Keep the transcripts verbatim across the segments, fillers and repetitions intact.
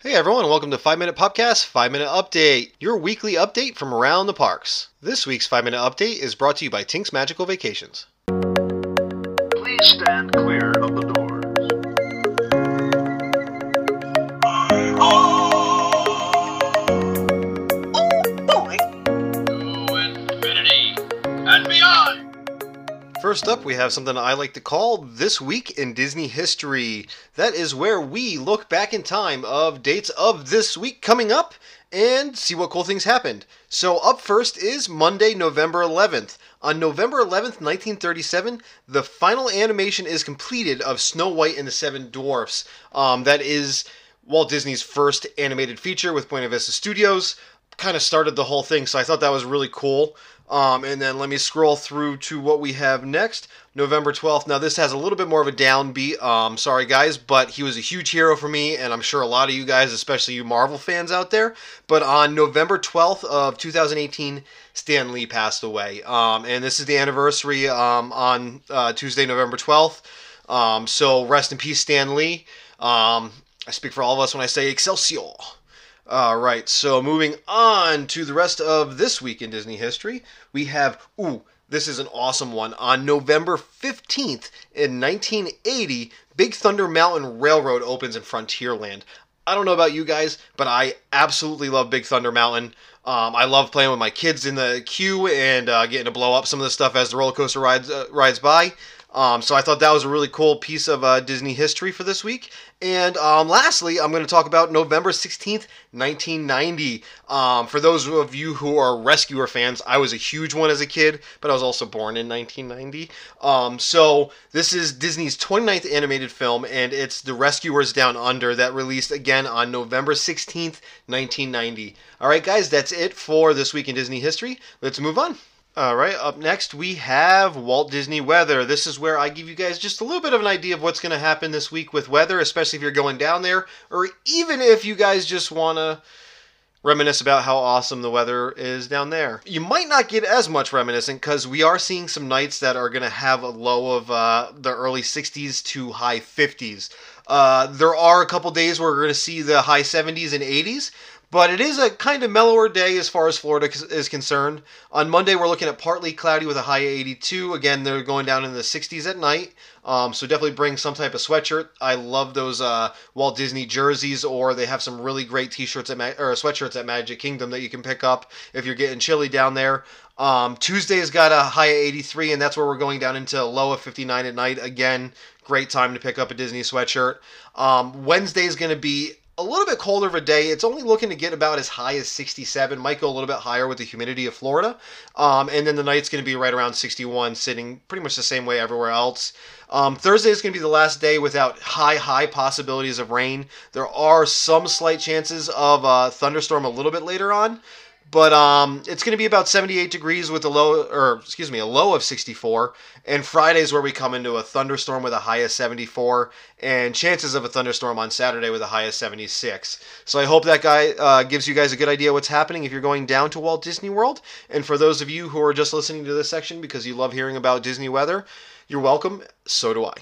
Hey everyone, welcome to five minute Popcast five minute Update, your weekly update from around the parks. This week's five minute Update is brought to you by Tink's Magical Vacations. Please stand clear of the doors. Oh boy! To infinity and beyond! First up, we have something I like to call This Week in Disney History. That is where we look back in time of dates of this week coming up and see what cool things happened. So up first is Monday, November eleventh. On November eleventh, nineteen thirty-seven, the final animation is completed of Snow White and the Seven Dwarfs. Um, that is Walt Disney's first animated feature with Buena Vista Studios. Kind of started the whole thing, so I thought that was really cool. Um, and then let me scroll through to what we have next. November twelfth. Now this has a little bit more of a downbeat. Um, sorry guys, but he was a huge hero for me, and I'm sure a lot of you guys, especially you Marvel fans out there. But on November twelfth of two thousand eighteen, Stan Lee passed away. Um, and this is the anniversary um, on uh, Tuesday, November twelfth. Um, so rest in peace, Stan Lee. Um, I speak for all of us when I say Excelsior. Alright, so moving on to the rest of this week in Disney history, we have, ooh, this is an awesome one. On November fifteenth in nineteen eighty, Big Thunder Mountain Railroad opens in Frontierland. I don't know about you guys, but I absolutely love Big Thunder Mountain. Um, I love playing with my kids in the queue and uh, getting to blow up some of the stuff as the roller coaster rides, uh, rides by. Um, so I thought that was a really cool piece of uh, Disney history for this week. And um, lastly, I'm going to talk about November sixteenth, nineteen ninety. Um, for those of you who are Rescuer fans, I was a huge one as a kid, but I was also born in nineteen ninety. Um, so this is Disney's twenty-ninth animated film, and it's The Rescuers Down Under that released again on November sixteenth, nineteen ninety. All right, guys, that's it for This Week in Disney History. Let's move on. Alright, up next we have Walt Disney Weather. This is where I give you guys just a little bit of an idea of what's going to happen this week with weather, especially if you're going down there, or even if you guys just want to reminisce about how awesome the weather is down there. You might not get as much reminiscing because we are seeing some nights that are going to have a low of uh, the early sixties to high fifties. Uh, there are a couple days where we're going to see the high seventies and eighties. But it is a kind of mellower day as far as Florida is concerned. On Monday, we're looking at partly cloudy with a high of eighty-two. Again, they're going down in the sixties at night. Um, so definitely bring some type of sweatshirt. I love those uh, Walt Disney jerseys, or they have some really great t-shirts at Ma- or sweatshirts at Magic Kingdom that you can pick up if you're getting chilly down there. Um, Tuesday's got a high of eighty-three, and that's where we're going down into a low of fifty-nine at night. Again, great time to pick up a Disney sweatshirt. Um, Wednesday's going to be a little bit colder of a day. It's only looking to get about as high as sixty-seven. Might go a little bit higher with the humidity of Florida. Um, and then the night's going to be right around sixty-one, sitting pretty much the same way everywhere else. Um, Thursday is going to be the last day without high, high possibilities of rain. There are some slight chances of a thunderstorm a little bit later on. But um, it's going to be about seventy-eight degrees with a low, or excuse me, a low of sixty-four. And Friday's where we come into a thunderstorm with a high of seventy-four, and chances of a thunderstorm on Saturday with a high of seventy-six. So I hope that guy uh, gives you guys a good idea what's happening if you're going down to Walt Disney World. And for those of you who are just listening to this section because you love hearing about Disney weather, you're welcome. So do I.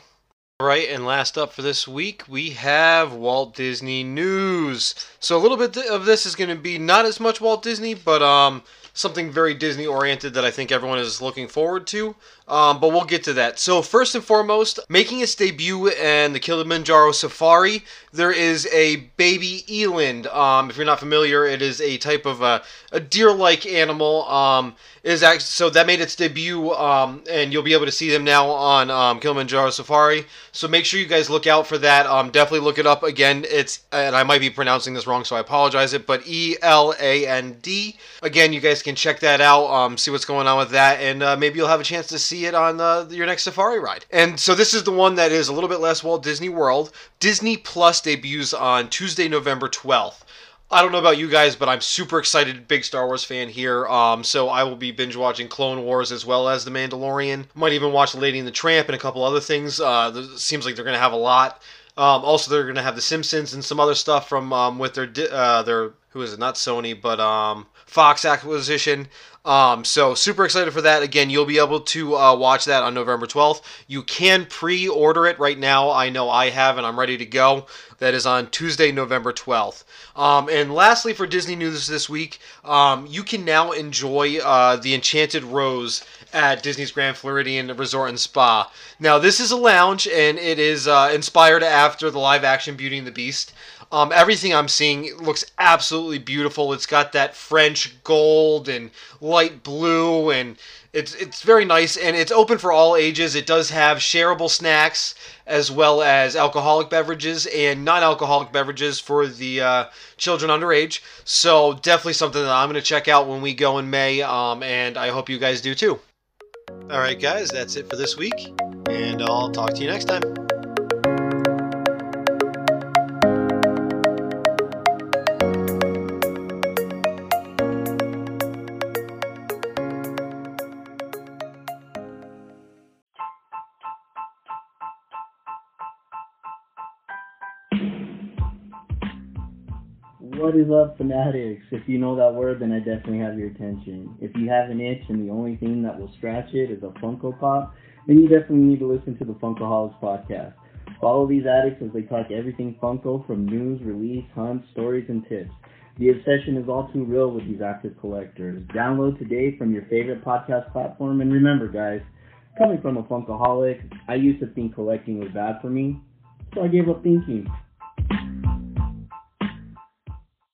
All right, and last up for this week, we have Walt Disney News. So a little bit of this is going to be not as much Walt Disney, but um, something very Disney-oriented that I think everyone is looking forward to. Um, but we'll get to that. So first and foremost, making its debut in the Kilimanjaro Safari, there is a baby eland. Um, if you're not familiar, it is a type of a, a deer-like animal. Um, it is actually, so that made its debut, um, and you'll be able to see them now on um, Kilimanjaro Safari. So make sure you guys look out for that. Um, definitely look it up again. It's, and I might be pronouncing this wrong, so I apologize it, but E L A N D. Again, you guys can check that out, um, see what's going on with that, and uh, maybe you'll have a chance to see it on uh, your next safari ride. And so this is the one that is a little bit less Walt Disney World. Disney Plus debuts on Tuesday, November twelfth. I don't know about you guys, but I'm super excited, big Star Wars fan here, um, so I will be binge-watching Clone Wars as well as The Mandalorian. Might even watch Lady and the Tramp and a couple other things. Uh, it seems like they're going to have a lot. Um, also, they're going to have The Simpsons and some other stuff from um, with their, di- uh, their who is not Sony, but um, Fox acquisition. Um, so super excited for that. Again, you'll be able to uh, watch that on November twelfth. You can pre-order it right now. I know I have, and I'm ready to go. That is on Tuesday, November twelfth. Um, and lastly, for Disney News this week, um, you can now enjoy uh, The Enchanted Rose at Disney's Grand Floridian Resort and Spa. Now, this is a lounge, and it is uh, inspired after the live-action Beauty and the Beast. Um, everything I'm seeing looks absolutely beautiful. It's got that French gold and light blue, and it's it's very nice, and it's open for all ages. It does have shareable snacks as well as alcoholic beverages and non-alcoholic beverages for the uh, children underage. So definitely something that I'm going to check out when we go in May, um, and I hope you guys do too. All right, guys, that's it for this week, and I'll talk to you next time. What is up, fanatics? If you know that word, then I definitely have your attention. If you have an itch and the only thing that will scratch it is a Funko Pop, then you definitely need to listen to the Funkaholics podcast. Follow these addicts as they talk everything Funko, from news, release, hunts, stories, and tips. The obsession is all too real with these active collectors. Download today from your favorite podcast platform. And remember, guys, coming from a Funkaholic, I used to think collecting was bad for me, so I gave up thinking.